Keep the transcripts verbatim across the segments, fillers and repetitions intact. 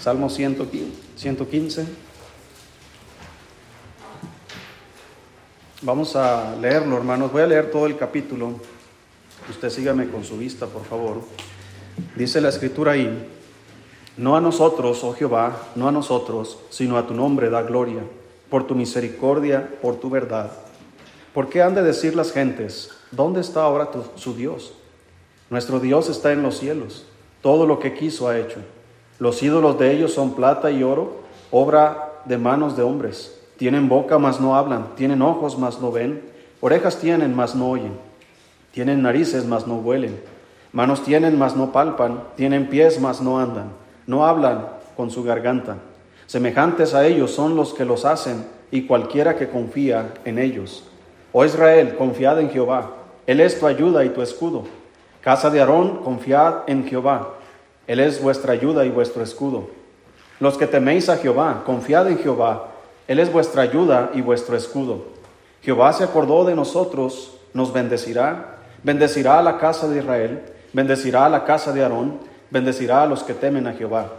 Salmo ciento quince. Vamos a leerlo, hermanos. Voy a leer todo el capítulo. Usted sígame con su vista, por favor. Dice la Escritura ahí: No a nosotros, oh Jehová, no a nosotros, sino a tu nombre da gloria, por tu misericordia, por tu verdad. ¿Por qué han de decir las gentes, ¿dónde está ahora tu, su Dios? Nuestro Dios está en los cielos, todo lo que quiso ha hecho. Los ídolos de ellos son plata y oro, obra de manos de hombres. Tienen boca, mas no hablan, tienen ojos, mas no ven, orejas tienen, mas no oyen, tienen narices, mas no huelen, manos tienen, mas no palpan, tienen pies, mas no andan, no hablan con su garganta. Semejantes a ellos son los que los hacen, y cualquiera que confía en ellos. Oh Israel, confiad en Jehová, Él es tu ayuda y tu escudo. Casa de Aarón, confiad en Jehová, Él es vuestra ayuda y vuestro escudo. Los que teméis a Jehová, confiad en Jehová, Él es vuestra ayuda y vuestro escudo. Jehová se acordó de nosotros, nos bendecirá, bendecirá a la casa de Israel, bendecirá a la casa de Aarón, bendecirá a los que temen a Jehová,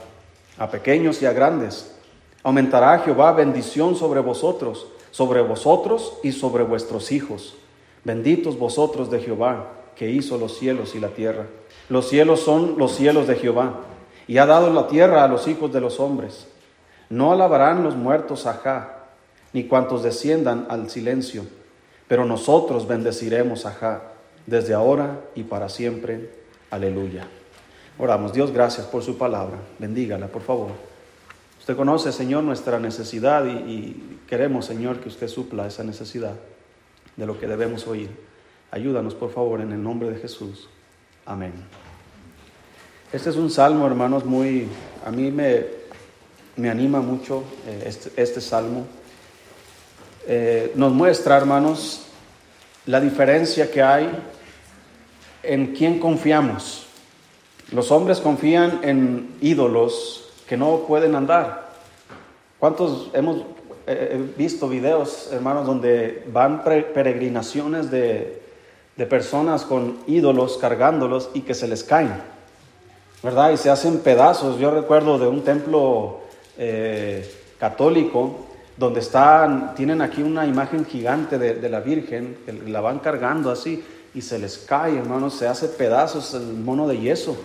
a pequeños y a grandes. Aumentará Jehová bendición sobre vosotros, sobre vosotros y sobre vuestros hijos. Benditos vosotros de Jehová, que hizo los cielos y la tierra. Los cielos son los cielos de Jehová, y ha dado la tierra a los hijos de los hombres. No alabarán los muertos a Jah, ni cuantos desciendan al silencio, pero nosotros bendeciremos a Jah, desde ahora y para siempre. Aleluya. Oramos. Dios, gracias por su palabra. Bendígala, por favor. Usted conoce, Señor, nuestra necesidad y, y queremos, Señor, que usted supla esa necesidad de lo que debemos oír. Ayúdanos, por favor, en el nombre de Jesús. Amén. Este es un salmo, hermanos, muy... A mí me, me anima mucho eh, este, este salmo. Eh, nos muestra, hermanos, la diferencia que hay en quién confiamos. Los hombres confían en ídolos que no pueden andar. ¿Cuántos hemos eh, visto videos, hermanos, donde van pre- peregrinaciones de, de personas con ídolos cargándolos y que se les caen, ¿verdad? Y se hacen pedazos. Yo recuerdo de un templo eh, católico donde están, tienen aquí una imagen gigante de, de la Virgen, que la van cargando así y se les cae, hermanos, se hace pedazos el mono de yeso.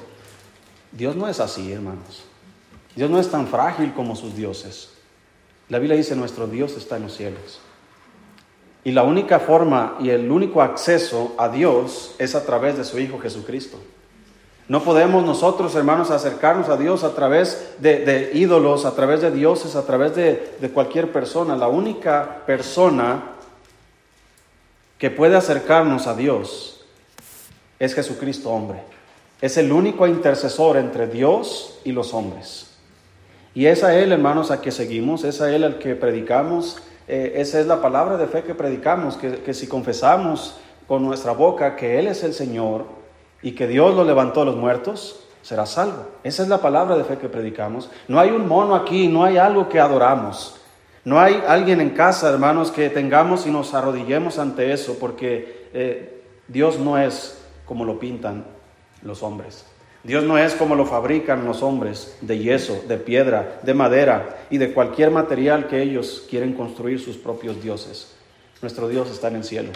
Dios no es así, hermanos. Dios no es tan frágil como sus dioses. La Biblia dice, nuestro Dios está en los cielos. Y la única forma y el único acceso a Dios es a través de su Hijo Jesucristo. No podemos nosotros, hermanos, acercarnos a Dios a través de, de ídolos, a través de dioses, a través de, de cualquier persona. La única persona que puede acercarnos a Dios es Jesucristo hombre. Es el único intercesor entre Dios y los hombres. Y es a Él, hermanos, a que seguimos, es a Él al que predicamos. Eh, esa es la palabra de fe que predicamos, que, que si confesamos con nuestra boca que Él es el Señor y que Dios lo levantó de los muertos, será salvo. Esa es la palabra de fe que predicamos. No hay un mono aquí, no hay algo que adoramos. No hay alguien en casa, hermanos, que tengamos y nos arrodillemos ante eso, porque eh, Dios no es como lo pintan los hombres. Dios no es como lo fabrican los hombres, de yeso, de piedra, de madera y de cualquier material que ellos quieren construir sus propios dioses. Nuestro Dios está en el cielo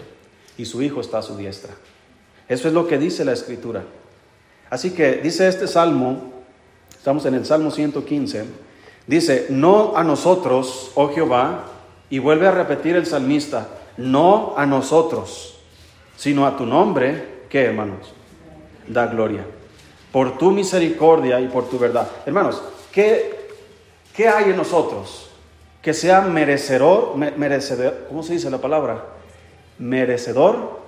y su Hijo está a su diestra. Eso es lo que dice la Escritura. Así que dice este salmo, estamos en el Salmo ciento quince, dice, no a nosotros, oh Jehová, y vuelve a repetir el salmista, no a nosotros, sino a tu nombre, ¿qué, hermanos? Da gloria. Por tu misericordia y por tu verdad. Hermanos, ¿qué, qué hay en nosotros que sea merecedor, merecedor, ¿cómo se dice la palabra? Merecedor,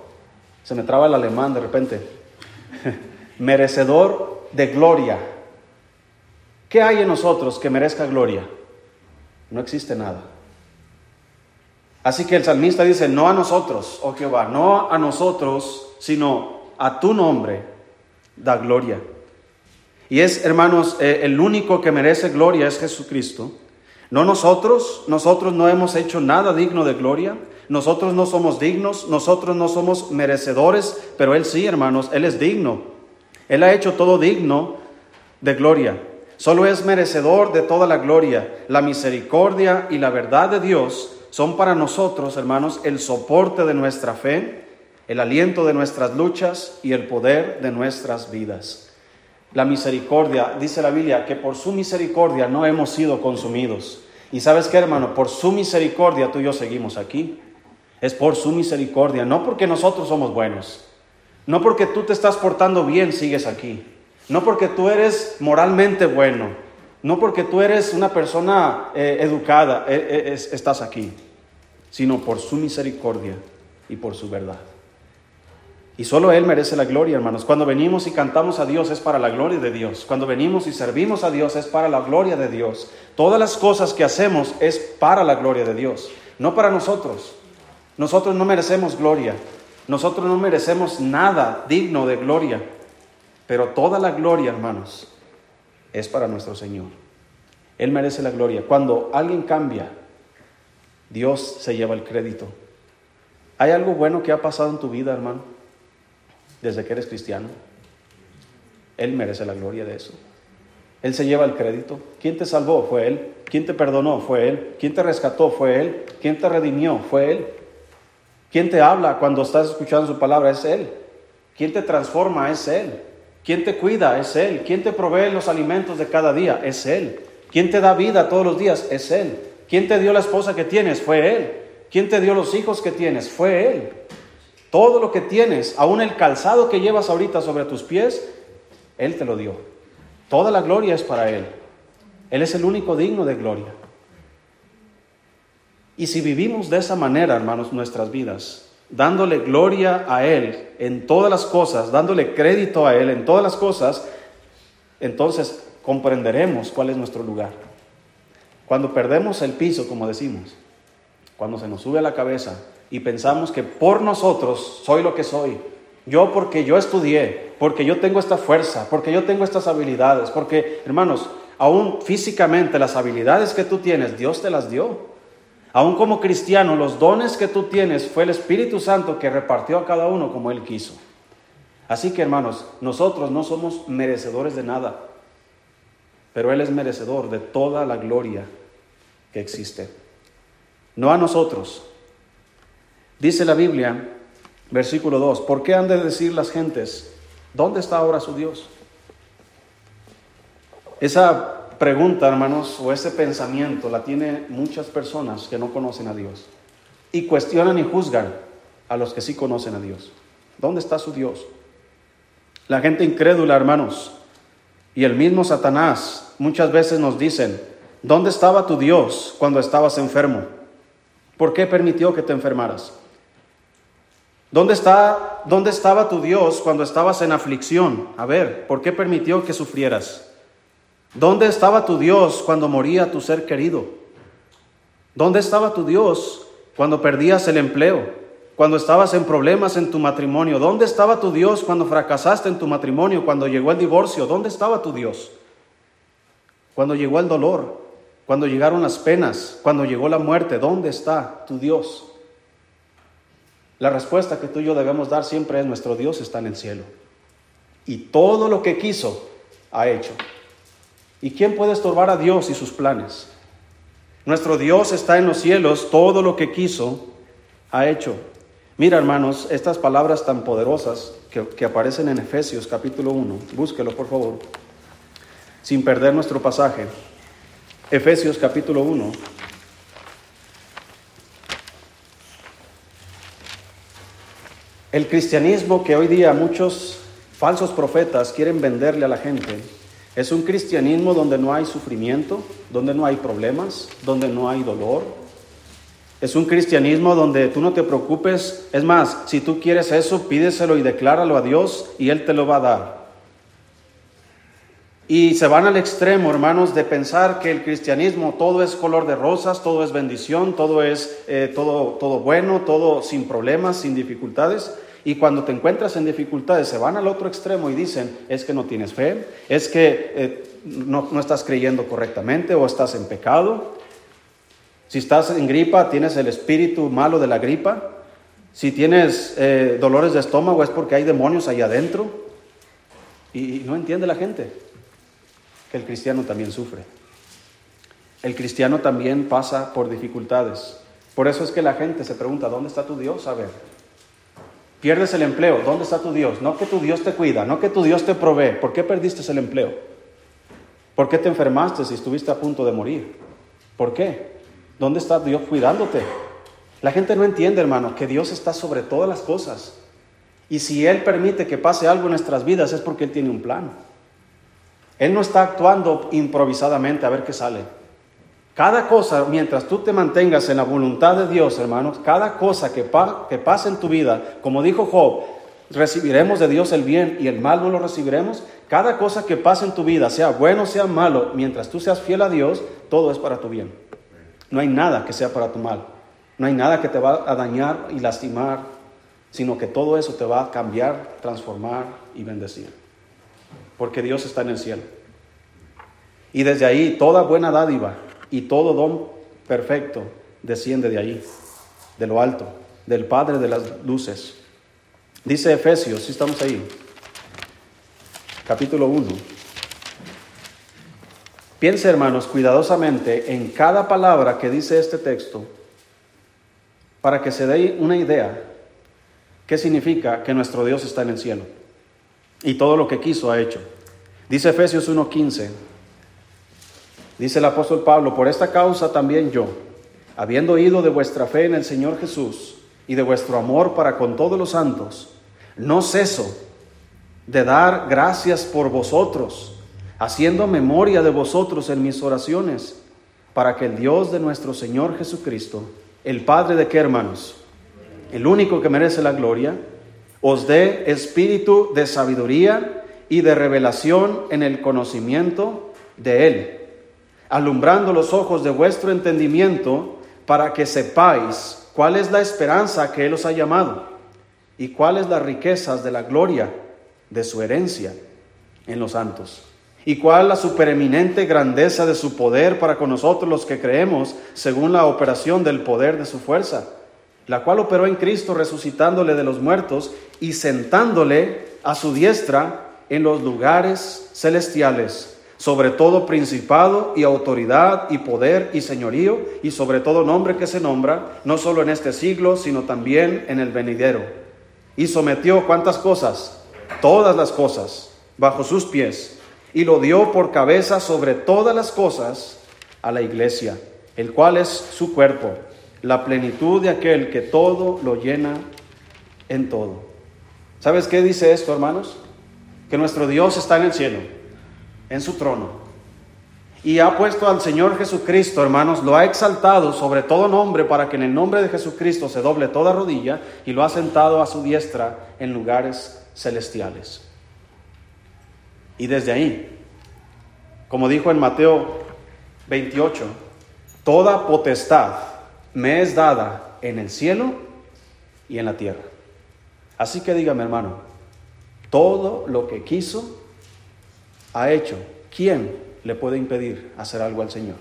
se me traba el alemán de repente, merecedor de gloria. ¿Qué hay en nosotros que merezca gloria? No existe nada. Así que el salmista dice, no a nosotros, oh Jehová, no a nosotros, sino a tu nombre da gloria. Y es, hermanos, eh, el único que merece gloria es Jesucristo. No nosotros, nosotros no hemos hecho nada digno de gloria. Nosotros no somos dignos, nosotros no somos merecedores, pero Él sí, hermanos, Él es digno. Él ha hecho todo digno de gloria. Solo es merecedor de toda la gloria. La misericordia y la verdad de Dios son para nosotros, hermanos, el soporte de nuestra fe, el aliento de nuestras luchas y el poder de nuestras vidas. La misericordia, dice la Biblia, que por su misericordia no hemos sido consumidos. Y ¿sabes qué, hermano? Por su misericordia tú y yo seguimos aquí. Es por su misericordia, no porque nosotros somos buenos. No porque tú te estás portando bien sigues aquí. No porque tú eres moralmente bueno. No porque tú eres una persona eh, educada, eh, eh, estás aquí. Sino por su misericordia y por su verdad. Y solo Él merece la gloria, hermanos. Cuando venimos y cantamos a Dios es para la gloria de Dios. Cuando venimos y servimos a Dios es para la gloria de Dios. Todas las cosas que hacemos es para la gloria de Dios, no para nosotros. Nosotros no merecemos gloria. Nosotros no merecemos nada digno de gloria. Pero toda la gloria, hermanos, es para nuestro Señor. Él merece la gloria. Cuando alguien cambia, Dios se lleva el crédito. ¿Hay algo bueno que ha pasado en tu vida, hermano? Desde que eres cristiano, Él merece la gloria de eso. Él se lleva el crédito. ¿Quién te salvó? Fue Él. ¿Quién te perdonó? Fue Él. ¿Quién te rescató? Fue Él. ¿Quién te redimió? Fue Él. ¿Quién te habla cuando estás escuchando su palabra? Es Él. ¿Quién te transforma? Es Él. ¿Quién te cuida? Es Él. ¿Quién te provee los alimentos de cada día? Es Él. ¿Quién te da vida todos los días? Es Él. ¿Quién te dio la esposa que tienes? Fue Él. ¿Quién te dio los hijos que tienes? Fue Él. Todo lo que tienes, aún el calzado que llevas ahorita sobre tus pies, Él te lo dio. Toda la gloria es para Él. Él es el único digno de gloria. Y si vivimos de esa manera, hermanos, nuestras vidas, dándole gloria a Él en todas las cosas, dándole crédito a Él en todas las cosas, entonces comprenderemos cuál es nuestro lugar. Cuando perdemos el piso, como decimos, cuando se nos sube a la cabeza, y pensamos que por nosotros soy lo que soy. Yo porque yo estudié, porque yo tengo esta fuerza, porque yo tengo estas habilidades. Porque, hermanos, aún físicamente las habilidades que tú tienes, Dios te las dio. Aún como cristiano, los dones que tú tienes fue el Espíritu Santo que repartió a cada uno como Él quiso. Así que, hermanos, nosotros no somos merecedores de nada. Pero Él es merecedor de toda la gloria que existe. No a nosotros. Dice la Biblia, versículo dos, ¿por qué han de decir las gentes, ¿dónde está ahora su Dios? Esa pregunta, hermanos, o ese pensamiento la tienen muchas personas que no conocen a Dios. Y cuestionan y juzgan a los que sí conocen a Dios. ¿Dónde está su Dios? La gente incrédula, hermanos, y el mismo Satanás muchas veces nos dicen, ¿dónde estaba tu Dios cuando estabas enfermo? ¿Por qué permitió que te enfermaras? ¿Dónde está, dónde estaba tu Dios cuando estabas en aflicción? A ver, ¿por qué permitió que sufrieras? ¿Dónde estaba tu Dios cuando moría tu ser querido? ¿Dónde estaba tu Dios cuando perdías el empleo? Cuando estabas en problemas en tu matrimonio. ¿Dónde estaba tu Dios cuando fracasaste en tu matrimonio? Cuando llegó el divorcio. ¿Dónde estaba tu Dios? Cuando llegó el dolor. Cuando llegaron las penas. Cuando llegó la muerte. ¿Dónde está tu Dios? La respuesta que tú y yo debemos dar siempre es, nuestro Dios está en el cielo. Y todo lo que quiso, ha hecho. ¿Y quién puede estorbar a Dios y sus planes? Nuestro Dios está en los cielos, todo lo que quiso, ha hecho. Mira, hermanos, estas palabras tan poderosas que, que aparecen en Efesios capítulo uno. Búsquelo, por favor, sin perder nuestro pasaje. Efesios capítulo uno. El cristianismo que hoy día muchos falsos profetas quieren venderle a la gente es un cristianismo donde no hay sufrimiento, donde no hay problemas, donde no hay dolor. Es un cristianismo donde tú no te preocupes. Es más, si tú quieres eso, pídeselo y decláralo a Dios y Él te lo va a dar. Y se van al extremo, hermanos, de pensar que el cristianismo todo es color de rosas, todo es bendición, todo es eh, todo, todo bueno, todo sin problemas, sin dificultades. Y cuando te encuentras en dificultades, se van al otro extremo y dicen, es que no tienes fe, es que eh, no, no estás creyendo correctamente o estás en pecado. Si estás en gripa, tienes el espíritu malo de la gripa. Si tienes eh, dolores de estómago, es porque hay demonios allá adentro. Y, y no entiende la gente. que el cristiano también sufre. El cristiano también pasa por dificultades. Por eso es que la gente se pregunta, ¿dónde está tu Dios? A ver, pierdes el empleo, ¿dónde está tu Dios? No que tu Dios te cuida, no que tu Dios te provee. ¿Por qué perdiste el empleo? ¿Por qué te enfermaste si estuviste a punto de morir? ¿Por qué? ¿Dónde está Dios cuidándote? La gente no entiende, hermano, que Dios está sobre todas las cosas. Y si Él permite que pase algo en nuestras vidas es porque Él tiene un plan. Él no está actuando improvisadamente a ver qué sale. Cada cosa, mientras tú te mantengas en la voluntad de Dios, hermanos, cada cosa que, pa- que pase en tu vida, como dijo Job, recibiremos de Dios el bien y el mal no lo recibiremos. Cada cosa que pase en tu vida, sea bueno o sea malo, mientras tú seas fiel a Dios, todo es para tu bien. No hay nada que sea para tu mal. No hay nada que te va a dañar y lastimar, sino que todo eso te va a cambiar, transformar y bendecir. Porque Dios está en el cielo. Y desde ahí, toda buena dádiva y todo don perfecto desciende de ahí, de lo alto, del Padre de las luces. Dice Efesios, si estamos ahí, capítulo uno. Piense, hermanos, cuidadosamente en cada palabra que dice este texto, para que se dé una idea qué significa que nuestro Dios está en el cielo y todo lo que quiso ha hecho. Dice Efesios uno quince, dice el apóstol Pablo, por esta causa también yo, habiendo oído de vuestra fe en el Señor Jesús y de vuestro amor para con todos los santos, no ceso de dar gracias por vosotros, haciendo memoria de vosotros en mis oraciones, para que el Dios de nuestro Señor Jesucristo, el Padre de qué, hermanos, el único que merece la gloria, os dé espíritu de sabiduría y de revelación en el conocimiento de Él, alumbrando los ojos de vuestro entendimiento para que sepáis cuál es la esperanza que Él os ha llamado y cuáles las riquezas de la gloria de su herencia en los santos. Y cuál la supereminente grandeza de su poder para con nosotros los que creemos, según la operación del poder de su fuerza, la cual operó en Cristo resucitándole de los muertos y sentándole a su diestra en los lugares celestiales, sobre todo principado y autoridad y poder y señorío, y sobre todo nombre que se nombra, no solo en este siglo, sino también en el venidero. Y sometió ¿cuántas cosas? Todas las cosas bajo sus pies, y lo dio por cabeza sobre todas las cosas a la iglesia, el cual es su cuerpo, la plenitud de aquel que todo lo llena en todo. ¿Sabes qué dice esto, hermanos? Que nuestro Dios está en el cielo, en su trono. Y ha puesto al Señor Jesucristo, hermanos, lo ha exaltado sobre todo nombre para que en el nombre de Jesucristo se doble toda rodilla y lo ha sentado a su diestra en lugares celestiales. Y desde ahí, como dijo en Mateo veintiocho, toda potestad me es dada en el cielo y en la tierra. Así que dígame, hermano, todo lo que quiso ha hecho. ¿Quién le puede impedir hacer algo al Señor?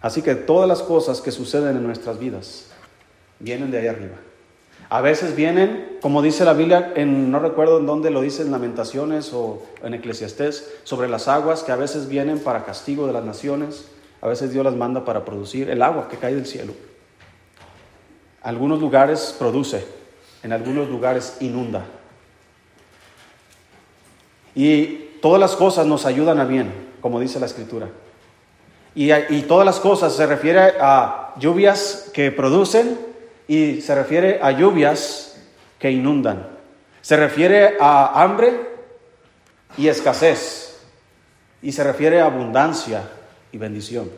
Así que todas las cosas que suceden en nuestras vidas vienen de ahí arriba. A veces vienen, como dice la Biblia, en, no recuerdo en dónde lo dice, en Lamentaciones o en Eclesiastés, sobre las aguas que a veces vienen para castigo de las naciones, a veces Dios las manda para producir el agua que cae del cielo. Algunos lugares produce, en algunos lugares inunda. Y todas las cosas nos ayudan a bien, como dice la Escritura. Y, y todas las cosas se refiere a lluvias que producen, y se refiere a lluvias que inundan. Se refiere a hambre y escasez. Y se refiere a abundancia y bendición.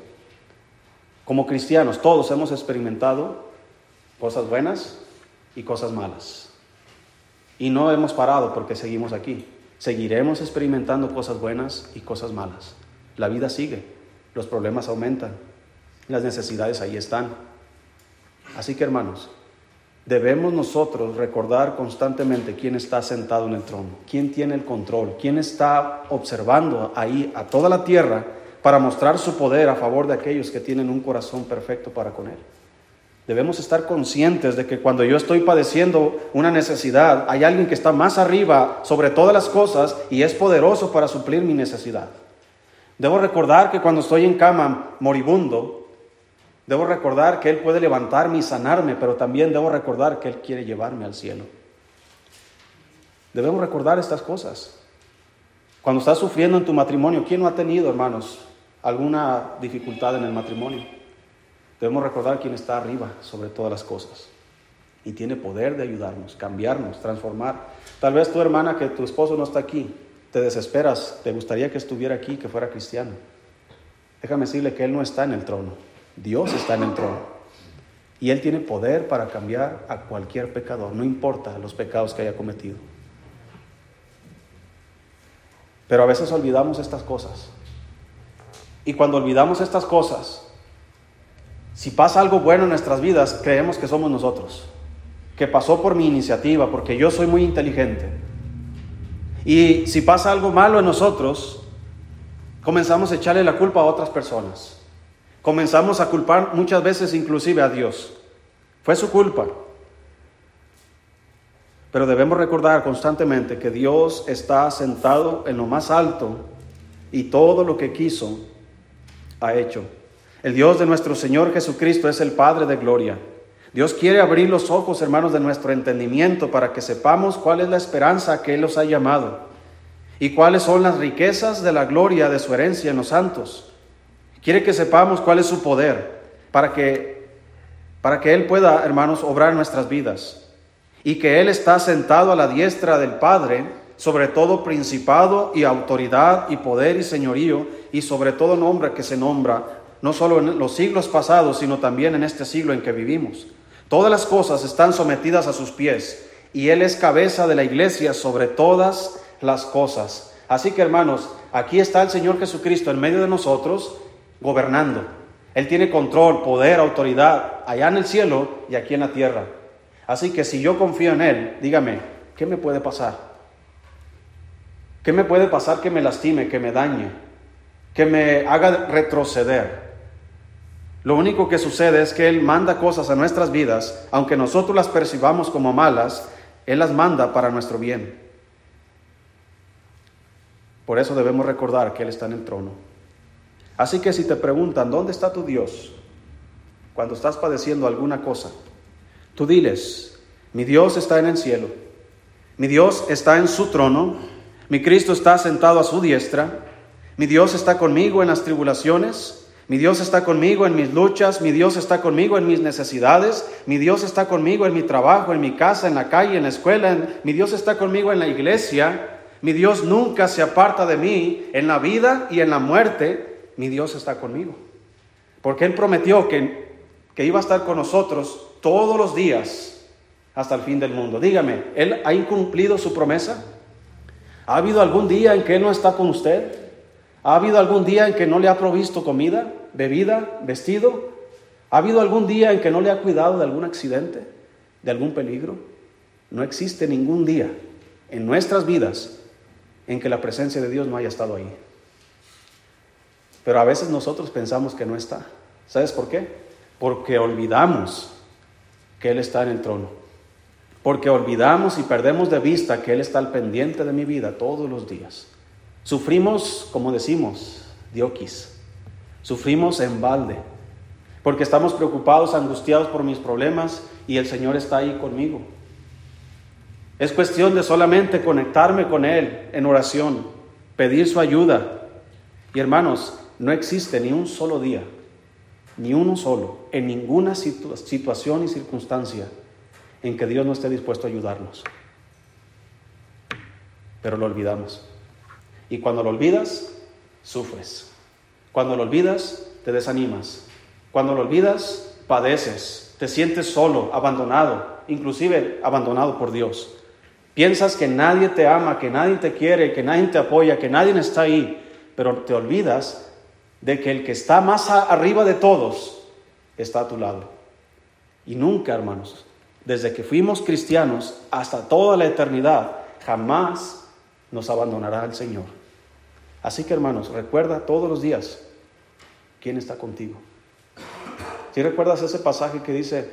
Como cristianos, todos hemos experimentado cosas buenas y cosas malas. Y no hemos parado porque seguimos aquí. Seguiremos experimentando cosas buenas y cosas malas. La vida sigue. Los problemas aumentan. Las necesidades ahí están. Así que, hermanos, debemos nosotros recordar constantemente quién está sentado en el trono, quién tiene el control, quién está observando ahí a toda la tierra para mostrar su poder a favor de aquellos que tienen un corazón perfecto para con Él. Debemos estar conscientes de que cuando yo estoy padeciendo una necesidad, hay alguien que está más arriba sobre todas las cosas y es poderoso para suplir mi necesidad. Debo recordar que cuando estoy en cama moribundo, debo recordar que Él puede levantarme y sanarme, pero también debo recordar que Él quiere llevarme al cielo. Debemos recordar estas cosas. Cuando estás sufriendo en tu matrimonio, ¿quién no ha tenido, hermanos, alguna dificultad en el matrimonio? Debemos recordar quién está arriba sobre todas las cosas y tiene poder de ayudarnos, cambiarnos, transformar. Tal vez tu hermana, que tu esposo no está aquí, te desesperas, te gustaría que estuviera aquí, que fuera cristiano. Déjame decirle que Él no está en el trono, Dios está en el trono. Y Él tiene poder para cambiar a cualquier pecador, no importa los pecados que haya cometido. Pero a veces olvidamos estas cosas. Y cuando olvidamos estas cosas, si pasa algo bueno en nuestras vidas, creemos que somos nosotros, que pasó por mi iniciativa, porque yo soy muy inteligente. Y si pasa algo malo en nosotros, comenzamos a echarle la culpa a otras personas. Comenzamos a culpar muchas veces inclusive a Dios. Fue su culpa. Pero debemos recordar constantemente que Dios está sentado en lo más alto y todo lo que quiso ha hecho. El Dios de nuestro Señor Jesucristo es el Padre de gloria. Dios quiere abrir los ojos, hermanos, de nuestro entendimiento para que sepamos cuál es la esperanza a que Él los ha llamado y cuáles son las riquezas de la gloria de su herencia en los santos. Quiere que sepamos cuál es su poder para que, para que Él pueda, hermanos, obrar nuestras vidas. Y que Él está sentado a la diestra del Padre, sobre todo principado y autoridad y poder y señorío, y sobre todo nombre que se nombra, no solo en los siglos pasados, sino también en este siglo en que vivimos. Todas las cosas están sometidas a sus pies, y Él es cabeza de la iglesia sobre todas las cosas. Así que, hermanos, aquí está el Señor Jesucristo en medio de nosotros, gobernando. Él tiene control, poder, autoridad, allá en el cielo y aquí en la tierra. Así que si yo confío en Él, dígame, ¿qué me puede pasar? ¿Qué me puede pasar que me lastime, que me dañe, que me haga retroceder? Lo único que sucede es que Él manda cosas a nuestras vidas, aunque nosotros las percibamos como malas, Él las manda para nuestro bien. Por eso debemos recordar que Él está en el trono. Así que si te preguntan, ¿dónde está tu Dios? Cuando estás padeciendo alguna cosa, tú diles, mi Dios está en el cielo, mi Dios está en su trono, mi Cristo está sentado a su diestra, mi Dios está conmigo en las tribulaciones, mi Dios está conmigo en mis luchas, mi Dios está conmigo en mis necesidades, mi Dios está conmigo en mi trabajo, en mi casa, en la calle, en la escuela, en... mi Dios está conmigo en la iglesia, mi Dios nunca se aparta de mí, en la vida y en la muerte, mi Dios está conmigo. Porque Él prometió que, que iba a estar con nosotros todos los días hasta el fin del mundo. Dígame, ¿Él ha incumplido su promesa? ¿Ha habido algún día en que Él no está con usted? ¿Ha habido algún día en que no le ha provisto comida, bebida, vestido? ¿Ha habido algún día en que no le ha cuidado de algún accidente, de algún peligro? No existe ningún día en nuestras vidas en que la presencia de Dios no haya estado ahí. Pero a veces nosotros pensamos que no está. ¿Sabes por qué? Porque olvidamos que Él está en el trono, porque olvidamos y perdemos de vista que Él está al pendiente de mi vida todos los días. Sufrimos, como decimos, dioquis, sufrimos en balde, porque estamos preocupados, angustiados por mis problemas y el Señor está ahí conmigo. Es cuestión de solamente conectarme con Él en oración, pedir su ayuda. Y hermanos, no existe ni un solo día, ni uno solo, en ninguna situ- situación y circunstancia en que Dios no esté dispuesto a ayudarnos. Pero lo olvidamos. Y cuando lo olvidas, sufres. Cuando lo olvidas, te desanimas. Cuando lo olvidas, padeces. Te sientes solo, abandonado, inclusive abandonado por Dios. Piensas que nadie te ama, que nadie te quiere, que nadie te apoya, que nadie está ahí, pero te olvidas de que el que está más arriba de todos está a tu lado. Y nunca, hermanos, desde que fuimos cristianos hasta toda la eternidad, jamás nos abandonará el Señor. Así que, hermanos, recuerda todos los días quién está contigo. ¿Sí recuerdas ese pasaje que dice,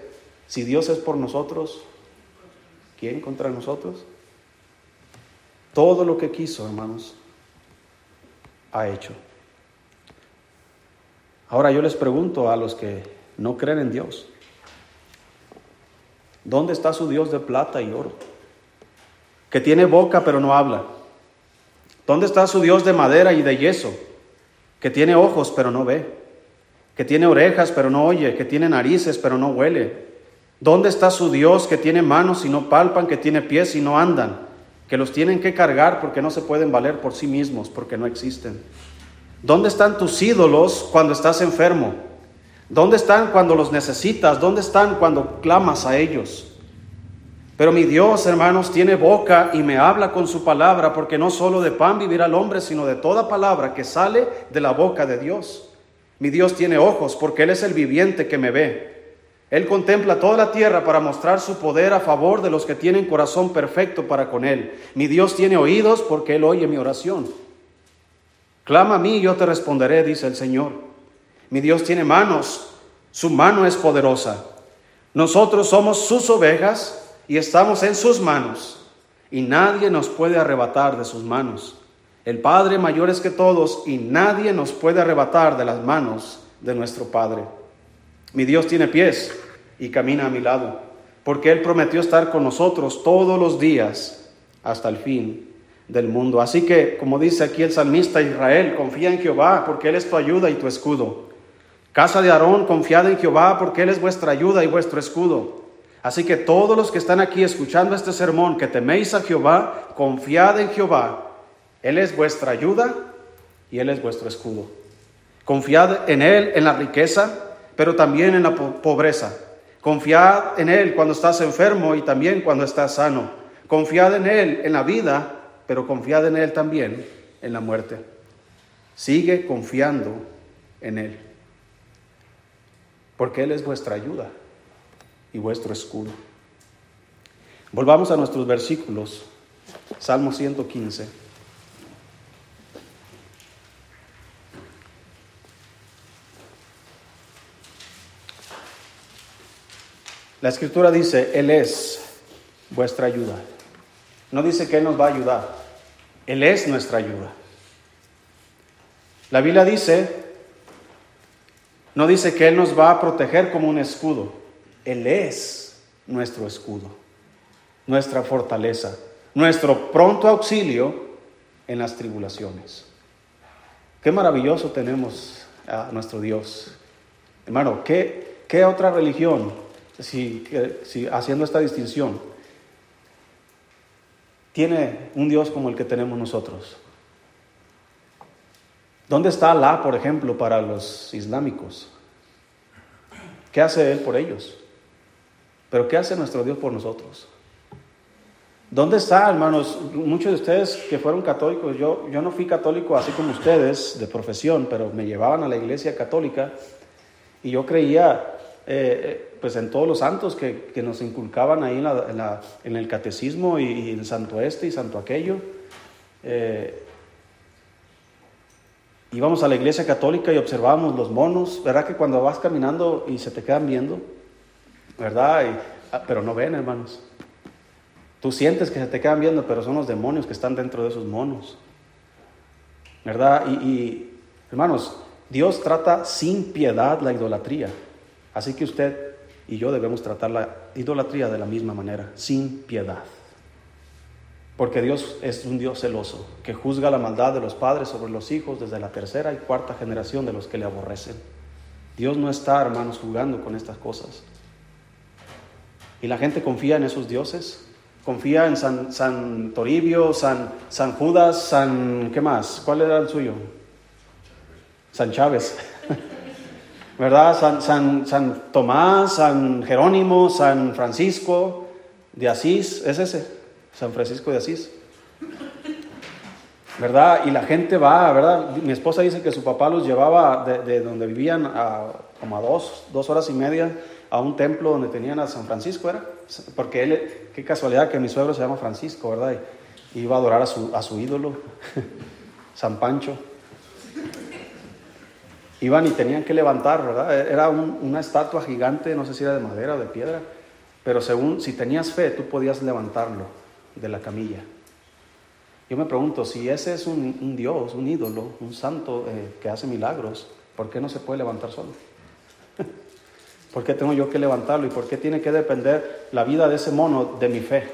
si Dios es por nosotros, ¿quién contra nosotros? Todo lo que quiso, hermanos, ha hecho. Ahora yo les pregunto a los que no creen en Dios, ¿dónde está su Dios de plata y oro? Que tiene boca pero no habla. ¿Dónde está su Dios de madera y de yeso? Que tiene ojos pero no ve. Que tiene orejas pero no oye. Que tiene narices pero no huele. ¿Dónde está su Dios que tiene manos y no palpan? Que tiene pies y no andan. Que los tienen que cargar porque no se pueden valer por sí mismos, porque no existen. ¿Dónde están tus ídolos cuando estás enfermo? ¿Dónde están cuando los necesitas? ¿Dónde están cuando clamas a ellos? Pero mi Dios, hermanos, tiene boca y me habla con su palabra, porque no solo de pan vivirá el hombre, sino de toda palabra que sale de la boca de Dios. Mi Dios tiene ojos, porque Él es el viviente que me ve. Él contempla toda la tierra para mostrar su poder a favor de los que tienen corazón perfecto para con Él. Mi Dios tiene oídos, porque Él oye mi oración. Clama a mí y yo te responderé, dice el Señor. Mi Dios tiene manos, su mano es poderosa. Nosotros somos sus ovejas y estamos en sus manos, y nadie nos puede arrebatar de sus manos. El Padre mayor es que todos, y nadie nos puede arrebatar de las manos de nuestro Padre. Mi Dios tiene pies y camina a mi lado, porque Él prometió estar con nosotros todos los días hasta el fin del mundo. Así que, como dice aquí el salmista Israel, confía en Jehová, porque Él es tu ayuda y tu escudo. Casa de Aarón, confiad en Jehová, porque Él es vuestra ayuda y vuestro escudo. Así que todos los que están aquí escuchando este sermón, que teméis a Jehová, confiad en Jehová. Él es vuestra ayuda y Él es vuestro escudo. Confiad en Él, en la riqueza, pero también en la pobreza. Confiad en Él cuando estás enfermo y también cuando estás sano. Confiad en Él en la vida, pero confiad en Él también en la muerte. Sigue confiando en Él, porque Él es vuestra ayuda y vuestro escudo. Volvamos a nuestros versículos. Salmo ciento quince. La Escritura dice, Él es vuestra ayuda. No dice que Él nos va a ayudar. Él es nuestra ayuda. La Biblia dice, no dice que Él nos va a proteger como un escudo. Él es nuestro escudo, nuestra fortaleza, nuestro pronto auxilio en las tribulaciones. Qué maravilloso tenemos a nuestro Dios. Hermano, ¿qué, qué otra religión, si, si haciendo esta distinción, tiene un Dios como el que tenemos nosotros? ¿Dónde está Alá, por ejemplo, para los islámicos? ¿Qué hace Él por ellos? ¿Pero qué hace nuestro Dios por nosotros? ¿Dónde está, hermanos? Muchos de ustedes que fueron católicos, yo, yo no fui católico así como ustedes, de profesión, pero me llevaban a la iglesia católica y yo creía eh, pues en todos los santos que, que nos inculcaban ahí en, la, en, la, en el catecismo y, y el santo este y santo aquello. Eh, íbamos a la iglesia católica y observábamos los monos, ¿verdad? Que cuando vas caminando y se te quedan viendo, ¿verdad? Y, pero no ven, hermanos. Tú sientes que se te quedan viendo, pero son los demonios que están dentro de esos monos, ¿verdad? Y, y hermanos, Dios trata sin piedad la idolatría. Así que usted y yo debemos tratar la idolatría de la misma manera, sin piedad. Porque Dios es un Dios celoso, que juzga la maldad de los padres sobre los hijos desde la tercera y cuarta generación de los que le aborrecen. Dios no está, hermanos, jugando con estas cosas. Y la gente confía en esos dioses, confía en San, San Toribio, San, San Judas, San... ¿qué más? ¿Cuál era el suyo? San Chávez, ¿verdad? San, San, San Tomás, San Jerónimo, San Francisco de Asís, ¿es ese? San Francisco de Asís, ¿verdad? Y la gente va, ¿verdad? Mi esposa dice que su papá los llevaba de, de donde vivían a, como a dos, dos horas y media, a un templo donde tenían a San Francisco, ¿era? Porque él, qué casualidad que mi suegro se llama Francisco, ¿verdad? Y iba a adorar a su, a su ídolo, San Pancho. iban y tenían que levantar, ¿verdad? Era un, una estatua gigante, no sé si era de madera o de piedra, pero según, si tenías fe, tú podías levantarlo de la camilla. Yo me pregunto, si ese es un, un Dios, un ídolo, un santo eh, que hace milagros, ¿por qué no se puede levantar solo? ¿Por qué tengo yo que levantarlo? ¿Y por qué tiene que depender la vida de ese mono de mi fe?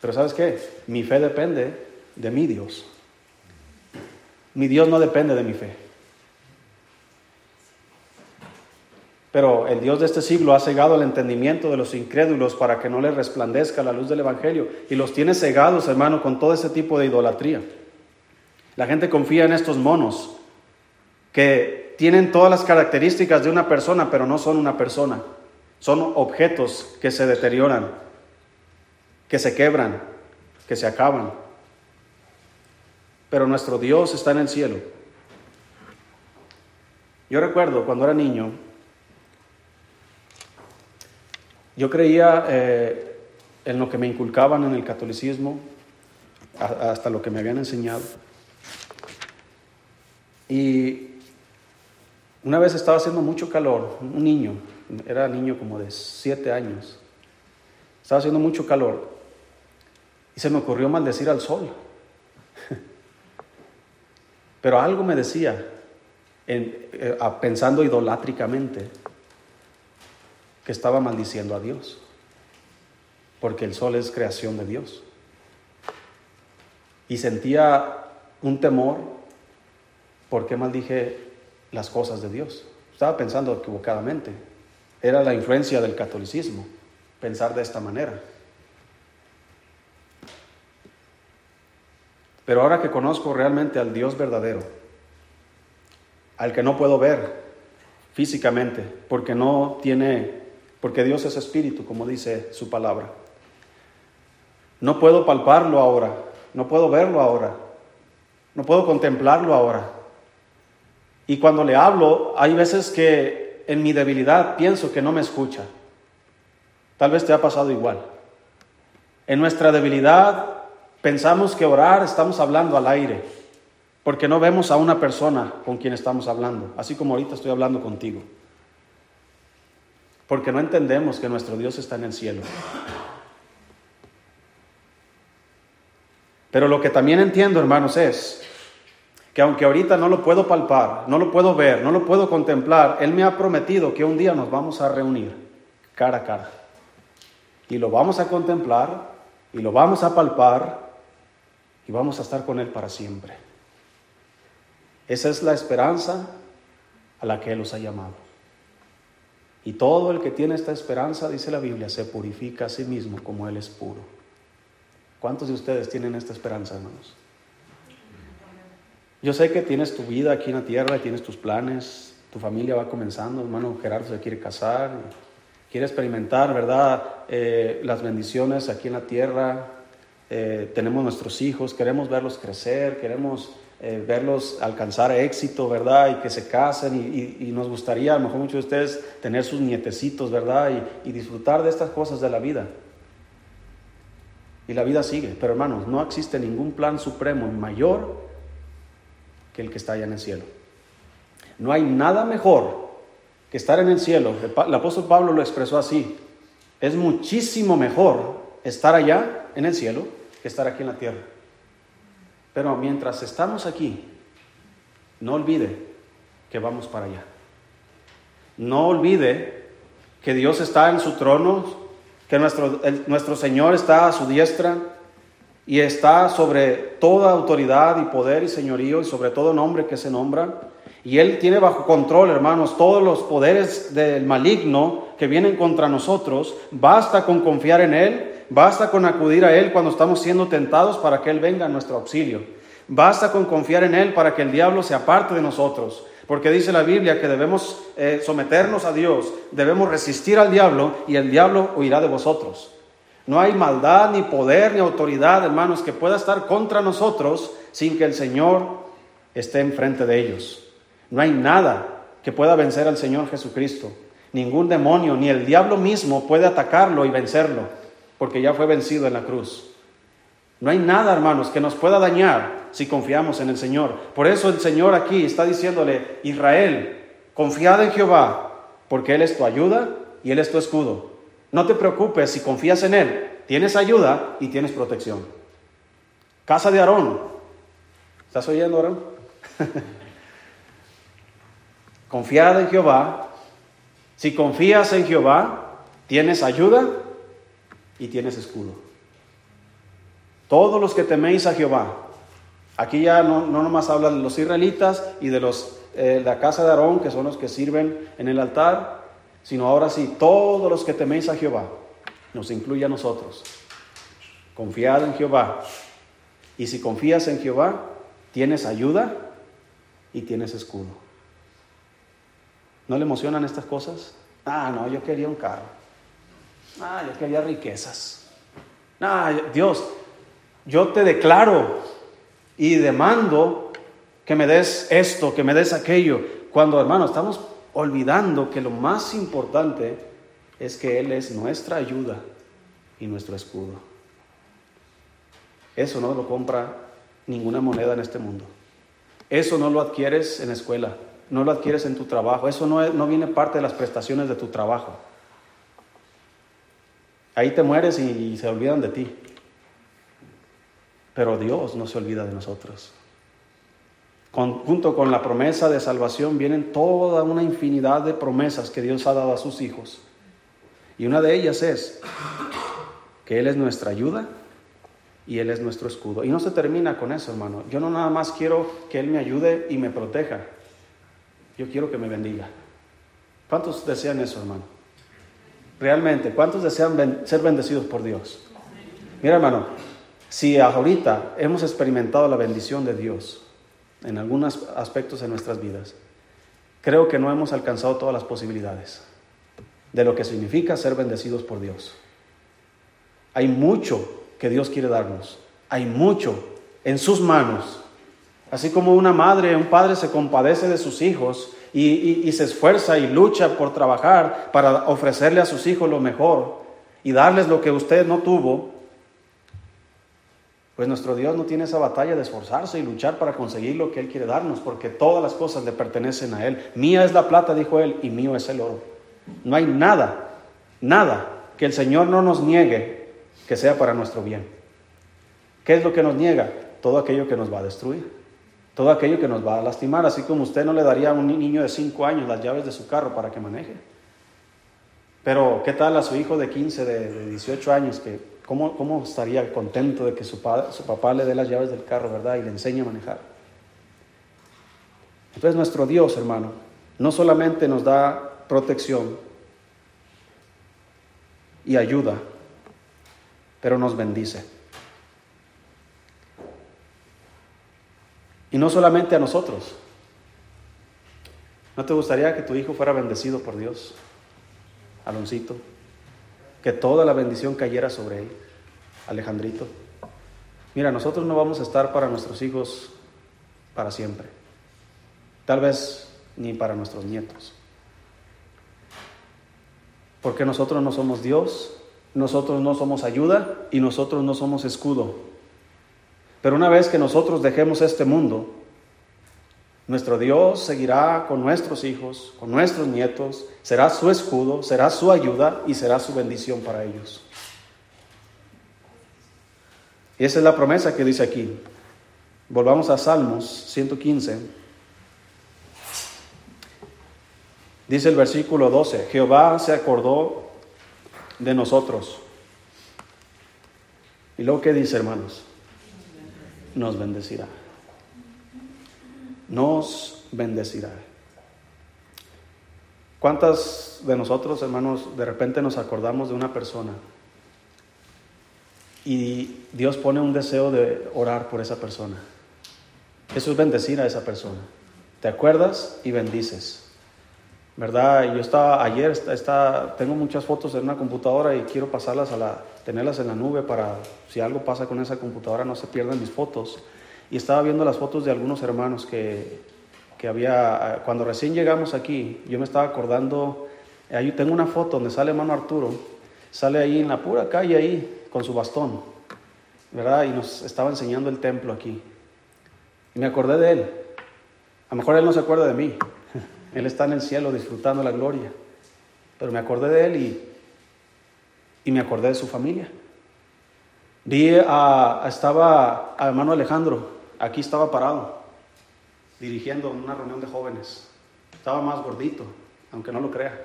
Pero ¿sabes qué? Mi fe depende de mi Dios. Mi Dios no depende de mi fe. Pero el Dios de este siglo ha cegado el entendimiento de los incrédulos para que no les resplandezca la luz del Evangelio. Y los tiene cegados, hermano, con todo ese tipo de idolatría. La gente confía en estos monos que tienen todas las características de una persona, pero no son una persona. Son objetos que se deterioran, que se quebran, que se acaban. Pero nuestro Dios está en el cielo. Yo recuerdo cuando era niño, yo creía eh, en lo que me inculcaban en el catolicismo, a, hasta lo que me habían enseñado. Y una vez estaba haciendo mucho calor, un niño, era niño como de siete años, estaba haciendo mucho calor y se me ocurrió maldecir al sol. Pero algo me decía, en, eh, pensando idolátricamente, que estaba maldiciendo a Dios, porque el sol es creación de Dios. Y sentía un temor, porque maldije las cosas de Dios. Estaba pensando equivocadamente. Era la influencia del catolicismo, pensar de esta manera. Pero ahora que conozco realmente al Dios verdadero, al que no puedo ver físicamente, porque no tiene, porque Dios es espíritu, como dice su palabra. No puedo palparlo ahora, no puedo verlo ahora, no puedo contemplarlo ahora. Y cuando le hablo, hay veces que en mi debilidad pienso que no me escucha. Tal vez te ha pasado igual. En nuestra debilidad pensamos que orar estamos hablando al aire, porque no vemos a una persona con quien estamos hablando, así como ahorita estoy hablando contigo. Porque no entendemos que nuestro Dios está en el cielo. Pero lo que también entiendo, hermanos, es que aunque ahorita no lo puedo palpar, no lo puedo ver, no lo puedo contemplar, Él me ha prometido que un día nos vamos a reunir cara a cara. Y lo vamos a contemplar, y lo vamos a palpar, y vamos a estar con Él para siempre. Esa es la esperanza a la que Él los ha llamado. Y todo el que tiene esta esperanza, dice la Biblia, se purifica a sí mismo como Él es puro. ¿Cuántos de ustedes tienen esta esperanza, hermanos? Yo sé que tienes tu vida aquí en la tierra, tienes tus planes, tu familia va comenzando, hermano Gerardo se quiere casar, quiere experimentar, ¿verdad?, eh, las bendiciones aquí en la tierra. Eh, tenemos nuestros hijos, queremos verlos crecer, queremos eh, verlos alcanzar éxito, ¿verdad?, y que se casen, y, y, y nos gustaría, a lo mejor muchos de ustedes, tener sus nietecitos, ¿verdad?, y, y disfrutar de estas cosas de la vida. Y la vida sigue, pero hermanos, no existe ningún plan supremo mayor que el que está allá en el cielo. No hay nada mejor que estar en el cielo. El apóstol Pablo lo expresó así: es muchísimo mejor estar allá en el cielo que estar aquí en la tierra. Pero mientras estamos aquí, no olvide que vamos para allá. No olvide que Dios está en su trono, que nuestro, el, nuestro Señor está a su diestra y está sobre toda autoridad y poder y señorío y sobre todo nombre que se nombra. Y Él tiene bajo control, hermanos, todos los poderes del maligno que vienen contra nosotros. Basta con confiar en Él, basta con acudir a Él cuando estamos siendo tentados para que Él venga a nuestro auxilio. Basta con confiar en Él para que el diablo se aparte de nosotros. Porque dice la Biblia que debemos eh, someternos a Dios, debemos resistir al diablo y el diablo huirá de vosotros. No hay maldad, ni poder, ni autoridad, hermanos, que pueda estar contra nosotros sin que el Señor esté enfrente de ellos. No hay nada que pueda vencer al Señor Jesucristo. Ningún demonio, ni el diablo mismo puede atacarlo y vencerlo, porque ya fue vencido en la cruz. No hay nada, hermanos, que nos pueda dañar si confiamos en el Señor. Por eso el Señor aquí está diciéndole, Israel, confiad en Jehová, porque Él es tu ayuda y Él es tu escudo. No te preocupes si confías en Él. Tienes ayuda y tienes protección. Casa de Aarón. ¿Estás oyendo, Aarón? Confiad en Jehová. Si confías en Jehová, tienes ayuda y tienes escudo. Todos los que teméis a Jehová. Aquí ya no, no nomás hablan de los israelitas y de los, eh, la casa de Aarón, que son los que sirven en el altar, sino ahora sí, todos los que teméis a Jehová, nos incluye a nosotros. Confiad en Jehová. Y si confías en Jehová, tienes ayuda y tienes escudo. ¿No le emocionan estas cosas? Ah, no, yo quería un carro. Ah, yo quería riquezas. Ah, Dios, yo te declaro y demando que me des esto, que me des aquello. Cuando, hermano, estamos olvidando que lo más importante es que Él es nuestra ayuda y nuestro escudo. Eso no lo compra ninguna moneda en este mundo. Eso no lo adquieres en la escuela. No lo adquieres en tu trabajo. Eso no, es, no viene parte de las prestaciones de tu trabajo. Ahí te mueres y, y se olvidan de ti. Pero Dios no se olvida de nosotros. Con, junto con la promesa de salvación vienen toda una infinidad de promesas que Dios ha dado a sus hijos. Y una de ellas es que Él es nuestra ayuda y Él es nuestro escudo. Y no se termina con eso, hermano. Yo no nada más quiero que Él me ayude y me proteja. Yo quiero que me bendiga. ¿Cuántos desean eso, hermano? Realmente, ¿cuántos desean ben- ser bendecidos por Dios? Mira, hermano, si ahorita hemos experimentado la bendición de Dios en algunos aspectos de nuestras vidas, creo que no hemos alcanzado todas las posibilidades de lo que significa ser bendecidos por Dios. Hay mucho que Dios quiere darnos. Hay mucho en sus manos. Así como una madre, un padre se compadece de sus hijos y, y, y se esfuerza y lucha por trabajar para ofrecerle a sus hijos lo mejor y darles lo que usted no tuvo, pues nuestro Dios no tiene esa batalla de esforzarse y luchar para conseguir lo que Él quiere darnos, porque todas las cosas le pertenecen a Él. Mía es la plata, dijo Él, y mío es el oro. No hay nada, nada que el Señor no nos niegue que sea para nuestro bien. ¿Qué es lo que nos niega? Todo aquello que nos va a destruir. Todo aquello que nos va a lastimar, así como usted no le daría a un niño de cinco años las llaves de su carro para que maneje. Pero, ¿qué tal a su hijo de quince, de, de dieciocho años? Que, ¿cómo, cómo estaría contento de que su, padre, su papá le dé las llaves del carro, verdad? Y le enseñe a manejar. Entonces, nuestro Dios, hermano, no solamente nos da protección y ayuda, pero nos bendice. Y no solamente a nosotros. ¿No te gustaría que tu hijo fuera bendecido por Dios, Aloncito? Que toda la bendición cayera sobre él, Alejandrito. Mira, nosotros no vamos a estar para nuestros hijos para siempre. Tal vez ni para nuestros nietos. Porque nosotros no somos Dios, nosotros no somos ayuda y nosotros no somos escudo. Pero una vez que nosotros dejemos este mundo, nuestro Dios seguirá con nuestros hijos, con nuestros nietos, será su escudo, será su ayuda y será su bendición para ellos. Y esa es la promesa que dice aquí. Volvamos a Salmos ciento quince. Dice el versículo doce, Jehová se acordó de nosotros. ¿Y luego qué dice, hermanos? Nos bendecirá. Nos bendecirá. ¿Cuántas de nosotros, hermanos, de repente nos acordamos de una persona y Dios pone un deseo de orar por esa persona? Eso es bendecir a esa persona. Te acuerdas y bendices, ¿verdad? Yo estaba ayer, está, está, tengo muchas fotos en una computadora y quiero pasarlas a la, tenerlas en la nube para si algo pasa con esa computadora no se pierdan mis fotos. Y estaba viendo las fotos de algunos hermanos que, que había, cuando recién llegamos aquí, yo me estaba acordando, ahí tengo una foto donde sale hermano Arturo, sale ahí en la pura calle ahí con su bastón. ¿verdad? Y nos estaba enseñando el templo aquí. Y me acordé de él. A lo mejor él no se acuerda de mí. Él está en el cielo disfrutando la gloria. Pero me acordé de él y, y me acordé de su familia. Vi a, estaba a hermano Alejandro, aquí estaba parado, dirigiendo una reunión de jóvenes. Estaba más gordito, aunque no lo crea.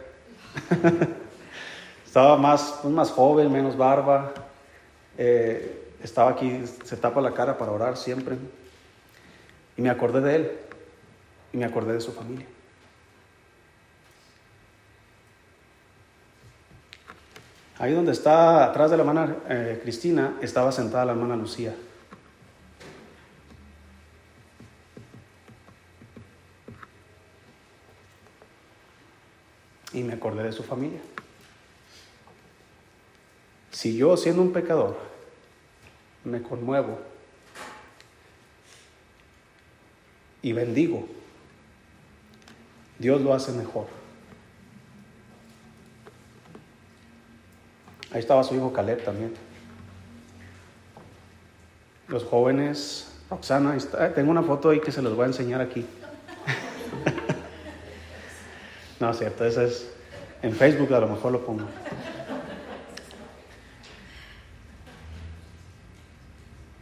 Estaba más, más joven, menos barba. Eh, estaba aquí, se tapa la cara para orar siempre. Y me acordé de él. Y me acordé de su familia. Ahí donde está, atrás de la hermana eh, Cristina, estaba sentada la hermana Lucía. Y me acordé de su familia. Si yo, siendo un pecador, me conmuevo y bendigo, Dios lo hace mejor. Ahí estaba su hijo Caleb también. Los jóvenes, Roxana, está, tengo una foto ahí que se los voy a enseñar aquí. No, es cierto, esa es en Facebook, a lo mejor lo pongo.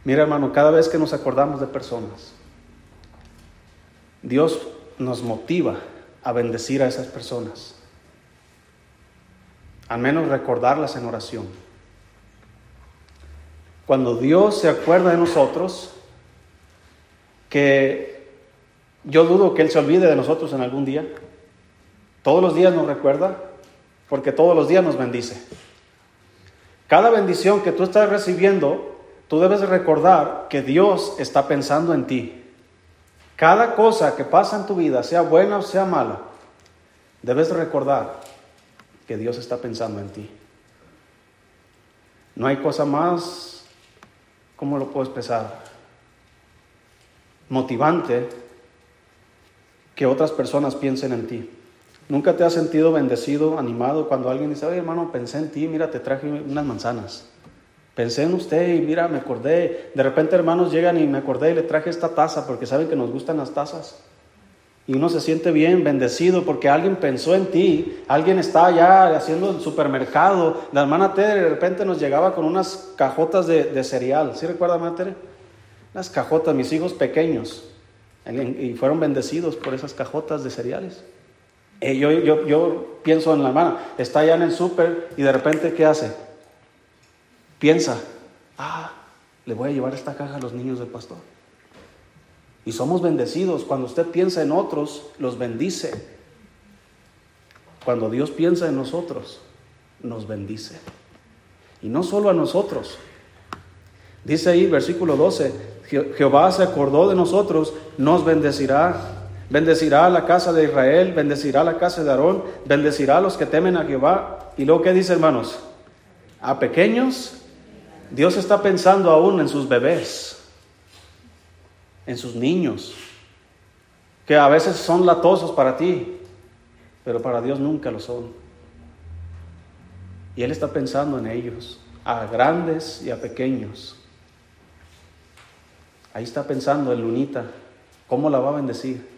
Mira, hermano, cada vez que nos acordamos de personas, Dios nos motiva a bendecir a esas personas. Al menos recordarlas en oración. Cuando Dios se acuerda de nosotros, que yo dudo que Él se olvide de nosotros en algún día. Todos los días nos recuerda, porque todos los días nos bendice. Cada bendición que tú estás recibiendo, tú debes recordar que Dios está pensando en ti. Cada cosa que pasa en tu vida, sea buena o sea mala, debes recordar que Dios está pensando en ti. No hay cosa más, ¿cómo lo puedo expresar?, motivante que otras personas piensen en ti. ¿Nunca te has sentido bendecido, animado, cuando alguien dice, oye hermano, pensé en ti, mira, te traje unas manzanas? Pensé en usted y mira, me acordé. De repente hermanos llegan y me acordé y le traje esta taza porque saben que nos gustan las tazas. Y uno se siente bien, bendecido, porque alguien pensó en ti. Alguien está allá haciendo el supermercado. La hermana Tere de repente nos llegaba con unas cajotas de, de cereal. ¿Sí recuerda, hermana Tere? Las cajotas, mis hijos pequeños. Y fueron bendecidos por esas cajotas de cereales. Y yo, yo, yo pienso en la hermana. Está allá en el súper y de repente, ¿qué hace? Piensa, ah, le voy a llevar esta caja a los niños del pastor. Y somos bendecidos. Cuando usted piensa en otros, los bendice. Cuando Dios piensa en nosotros, nos bendice. Y no solo a nosotros. Dice ahí, versículo doce, Jehová se acordó de nosotros, nos bendecirá. Bendecirá a la casa de Israel, bendecirá a la casa de Aarón, bendecirá a los que temen a Jehová. Y luego, ¿qué dice, hermanos? A pequeños, Dios está pensando aún en sus bebés, en sus niños, que a veces son latosos para ti, pero para Dios nunca lo son. Y Él está pensando en ellos, a grandes y a pequeños. Ahí está pensando en Lunita, cómo la va a bendecir.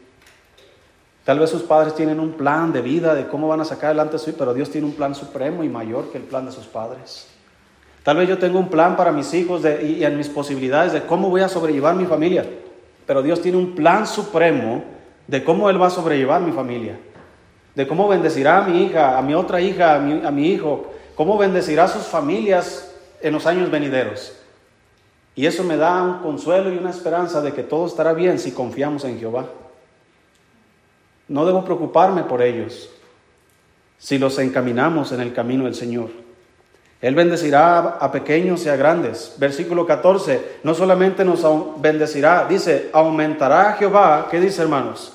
Tal vez sus padres tienen un plan de vida, de cómo van a sacar adelante su vida, pero Dios tiene un plan supremo y mayor que el plan de sus padres. Tal vez yo tengo un plan para mis hijos de, y, y en mis posibilidades de cómo voy a sobrellevar mi familia. Pero Dios tiene un plan supremo de cómo Él va a sobrellevar mi familia. De cómo bendecirá a mi hija, a mi otra hija, a mi, a mi hijo. Cómo bendecirá a sus familias en los años venideros. Y eso me da un consuelo y una esperanza de que todo estará bien si confiamos en Jehová. No debo preocuparme por ellos si los encaminamos en el camino del Señor. Él bendecirá a pequeños y a grandes. Versículo catorce, no solamente nos bendecirá, dice, aumentará Jehová. ¿Qué dice, hermanos?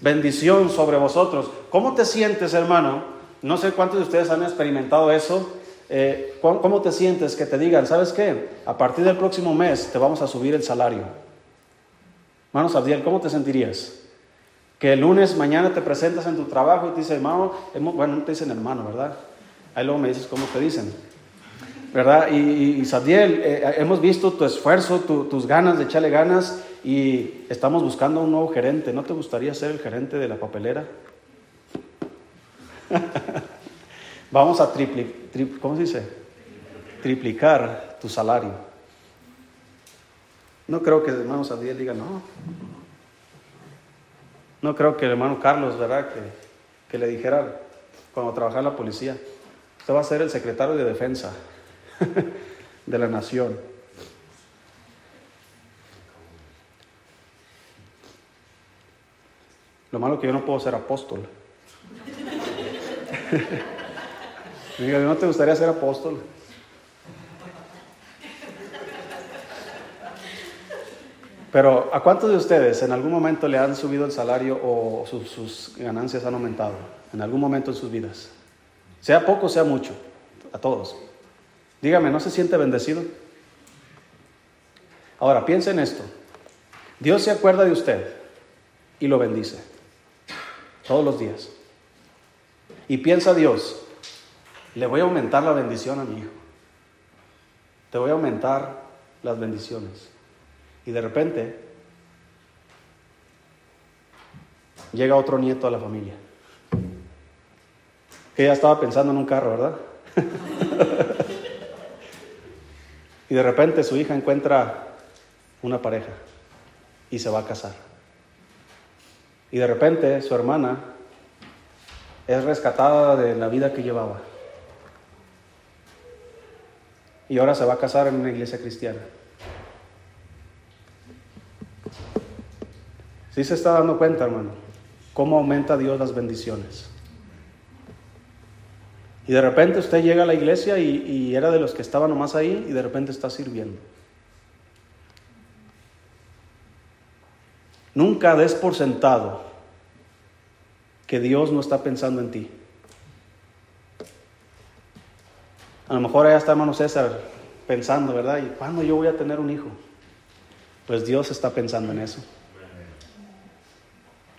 Bendición sobre vosotros. ¿Cómo te sientes, hermano? No sé cuántos de ustedes han experimentado eso. Eh, ¿Cómo te sientes que te digan, ¿sabes qué? A partir del próximo mes te vamos a subir el salario. Hermanos Abdiel, ¿cómo te sentirías? Que el lunes, mañana te presentas en tu trabajo y te dicen, hermano, bueno, no te dicen hermano, ¿verdad? Ahí luego me dices cómo te dicen. ¿verdad? Y, y, y Sadiel, eh, hemos visto tu esfuerzo, tu, tus ganas de echarle ganas, y estamos buscando un nuevo gerente. ¿No te gustaría ser el gerente de la papelera? Vamos a tripli, tri, ¿cómo se dice? triplicar tu salario. No creo que el hermano Sadiel diga no. No creo que el hermano Carlos, ¿verdad? Que, que le dijera cuando trabajaba en la policía, usted va a ser el secretario de defensa de la nación. Lo malo es que yo no puedo ser apóstol. Me digo, ¿no te gustaría ser apóstol? Pero, ¿a cuántos de ustedes en algún momento le han subido el salario o sus, sus ganancias han aumentado? En algún momento en sus vidas. Sea poco, sea mucho. A todos. Dígame, ¿no se siente bendecido? Ahora, piensa en esto. Dios se acuerda de usted y lo bendice. Todos los días. Y piensa Dios, le voy a aumentar la bendición a mi hijo. Te voy a aumentar las bendiciones. Y de repente llega otro nieto a la familia que ya estaba pensando en un carro, ¿verdad? Y de repente su hija encuentra una pareja y se va a casar. Y de repente su hermana es rescatada de la vida que llevaba y ahora se va a casar en una iglesia cristiana. ¿Sí se está dando cuenta, hermano? ¿Cómo aumenta Dios las bendiciones? Y de repente usted llega a la iglesia y, y era de los que estaban nomás ahí, y de repente está sirviendo. Nunca des por sentado que Dios no está pensando en ti. A lo mejor allá está hermano César pensando, ¿verdad? ¿Y cuándo yo voy a tener un hijo? Pues Dios está pensando en eso.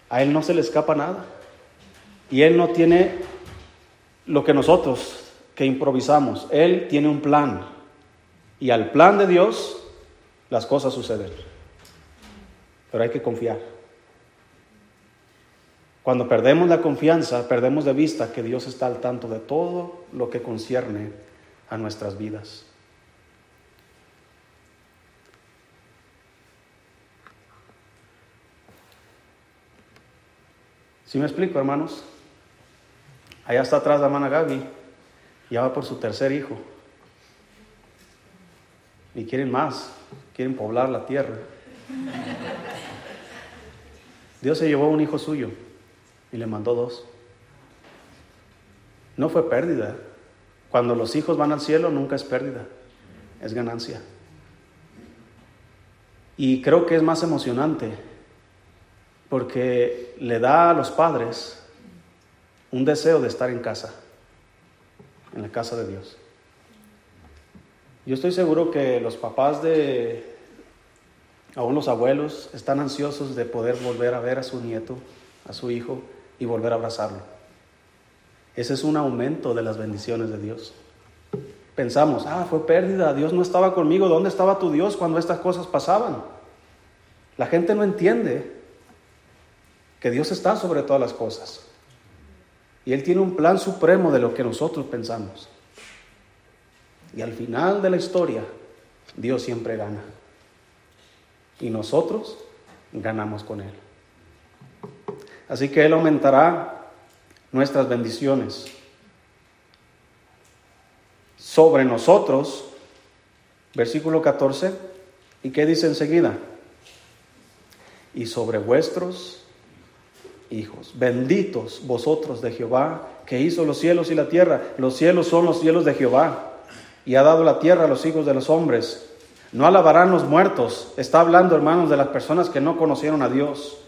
A Él no se le escapa nada. Y Él no tiene lo que nosotros que improvisamos. Él tiene un plan. Y al plan de Dios, las cosas suceden. Pero hay que confiar. Cuando perdemos la confianza, perdemos de vista que Dios está al tanto de todo lo que concierne a nuestras vidas. ¿Sí me explico, hermanos? Allá está atrás la hermana Gaby, ya va por su tercer hijo. Y quieren más, quieren poblar la tierra. Dios se llevó un hijo suyo y le mandó dos. No fue pérdida. Cuando los hijos van al cielo, nunca es pérdida, es ganancia. Y creo que es más emocionante, porque le da a los padres un deseo de estar en casa, en la casa de Dios. Yo estoy seguro que los papás de, aún los abuelos, están ansiosos de poder volver a ver a su nieto, a su hijo, y volver a abrazarlo. Ese es un aumento de las bendiciones de Dios. Pensamos, ah, fue pérdida, Dios no estaba conmigo, ¿dónde estaba tu Dios cuando estas cosas pasaban? La gente no entiende que Dios está sobre todas las cosas. Y Él tiene un plan supremo de lo que nosotros pensamos. Y al final de la historia, Dios siempre gana. Y nosotros ganamos con Él. Así que Él aumentará nuestras bendiciones sobre nosotros. Versículo catorce. ¿Y qué dice enseguida? Y sobre vuestros hijos. Benditos vosotros de Jehová, que hizo los cielos y la tierra. Los cielos son los cielos de Jehová, y ha dado la tierra a los hijos de los hombres. No alabarán los muertos. Está hablando, hermanos, de las personas que no conocieron a Dios,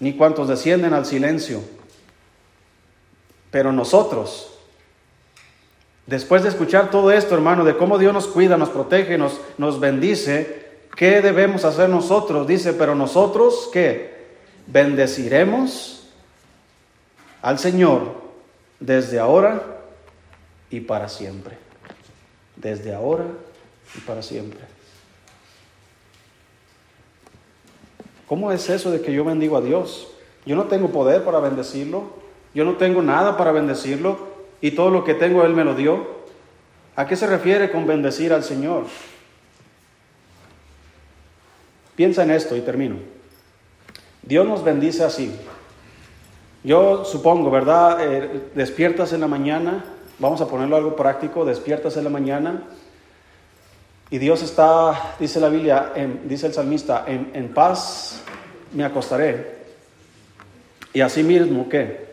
ni cuantos descienden al silencio. Pero nosotros, después de escuchar todo esto, hermano, de cómo Dios nos cuida, nos protege, nos, nos bendice, ¿qué debemos hacer nosotros? Dice, pero nosotros, ¿qué? Bendeciremos al Señor desde ahora y para siempre. desde ahora y para siempre. ¿Cómo es eso de que yo bendigo a Dios? Yo no tengo poder para bendecirlo, yo no tengo nada para bendecirlo, y todo lo que tengo Él me lo dio. ¿A qué se refiere con bendecir al Señor? Piensa en esto y termino. Dios nos bendice así. Yo supongo, ¿verdad? Eh, despiertas en la mañana, vamos a ponerlo algo práctico, despiertas en la mañana y Dios está, dice la Biblia, en, dice el salmista, en, en paz me acostaré y así mismo, ¿qué?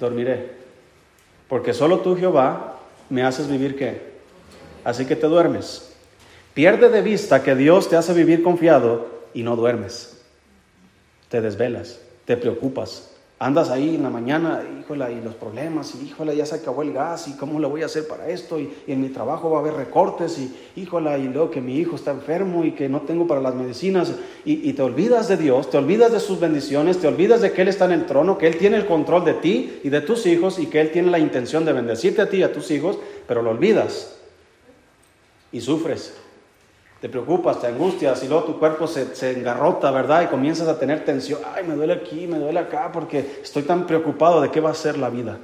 Dormiré. Porque solo tú, Jehová, me haces vivir, ¿qué? Así que te duermes. Pierde de vista que Dios te hace vivir confiado y no duermes. Te desvelas, te preocupas. Andas ahí en la mañana, híjola, y los problemas, y híjola, ya se acabó el gas, y cómo lo voy a hacer para esto, y, y en mi trabajo va a haber recortes, y híjola, y luego que mi hijo está enfermo, y que no tengo para las medicinas, y, y te olvidas de Dios, te olvidas de sus bendiciones, te olvidas de que Él está en el trono, que Él tiene el control de ti y de tus hijos, y que Él tiene la intención de bendecirte a ti y a tus hijos, pero lo olvidas, y sufres. Te preocupas, te angustias y luego tu cuerpo se, se engarrota, ¿verdad? Y comienzas a tener tensión. Ay, me duele aquí, me duele acá porque estoy tan preocupado de qué va a ser la vida.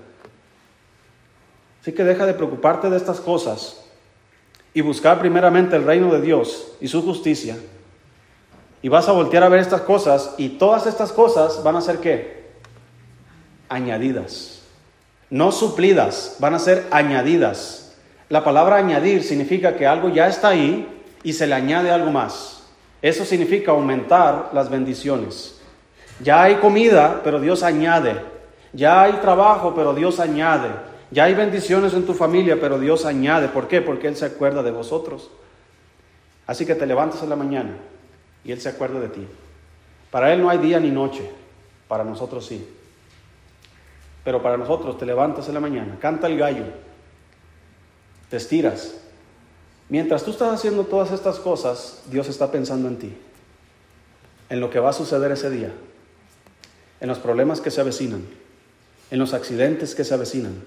Así que deja de preocuparte de estas cosas y buscar primeramente el reino de Dios y su justicia. Y vas a voltear a ver estas cosas y todas estas cosas van a ser ¿qué? Añadidas. No suplidas, van a ser añadidas. La palabra añadir significa que algo ya está ahí y se le añade algo más. Eso significa aumentar las bendiciones. Ya hay comida, pero Dios añade. Ya hay trabajo, pero Dios añade. Ya hay bendiciones en tu familia, pero Dios añade. ¿Por qué? Porque Él se acuerda de vosotros. Así que te levantas en la mañana y Él se acuerda de ti. Para Él no hay día ni noche. Para nosotros sí. Pero para nosotros te levantas en la mañana, canta el gallo, te estiras. Mientras tú estás haciendo todas estas cosas, Dios está pensando en ti, en lo que va a suceder ese día, en los problemas que se avecinan, en los accidentes que se avecinan,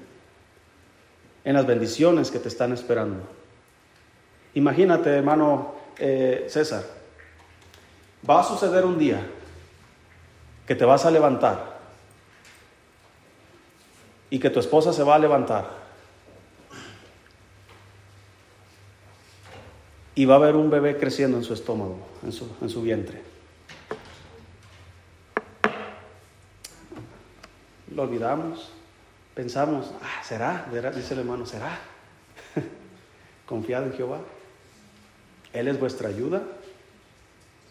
en las bendiciones que te están esperando. Imagínate, hermano eh, César, va a suceder un día que te vas a levantar y que tu esposa se va a levantar. Y va a haber un bebé creciendo en su estómago, en su, en su vientre. Lo olvidamos, pensamos, ah, ¿será? Dice el hermano, ¿será? Confiad en Jehová. Él es vuestra ayuda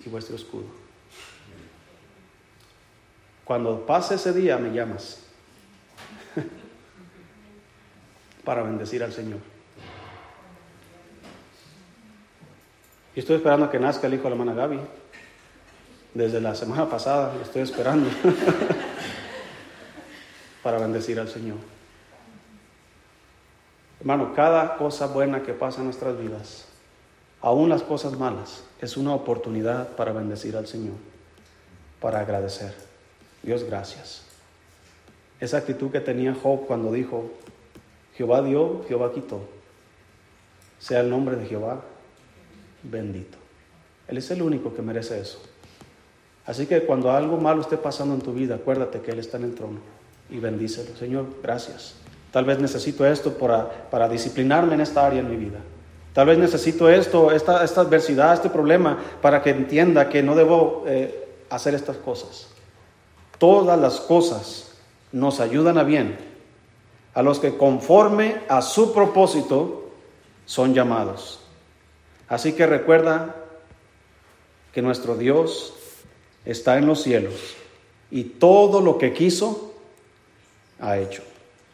y vuestro escudo. Cuando pase ese día me llamas para bendecir al Señor. Yo estoy esperando a que nazca el hijo de la hermana Gaby. Desde la semana pasada lo estoy esperando para bendecir al Señor. Hermano, cada cosa buena que pasa en nuestras vidas, aún las cosas malas, es una oportunidad para bendecir al Señor, para agradecer. Dios, gracias. Esa actitud que tenía Job cuando dijo, Jehová dio, Jehová quitó. Sea el nombre de Jehová bendito. Él es el único que merece eso. Así que cuando algo malo esté pasando en tu vida, acuérdate que Él está en el trono y bendícelo. Señor, gracias. Tal vez necesito esto para, para disciplinarme en esta área en mi vida. Tal vez necesito esto, esta, esta adversidad, este problema, para que entienda que no debo eh, hacer estas cosas. Todas las cosas nos ayudan a bien a los que conforme a su propósito son llamados. Así que recuerda que nuestro Dios está en los cielos y todo lo que quiso ha hecho.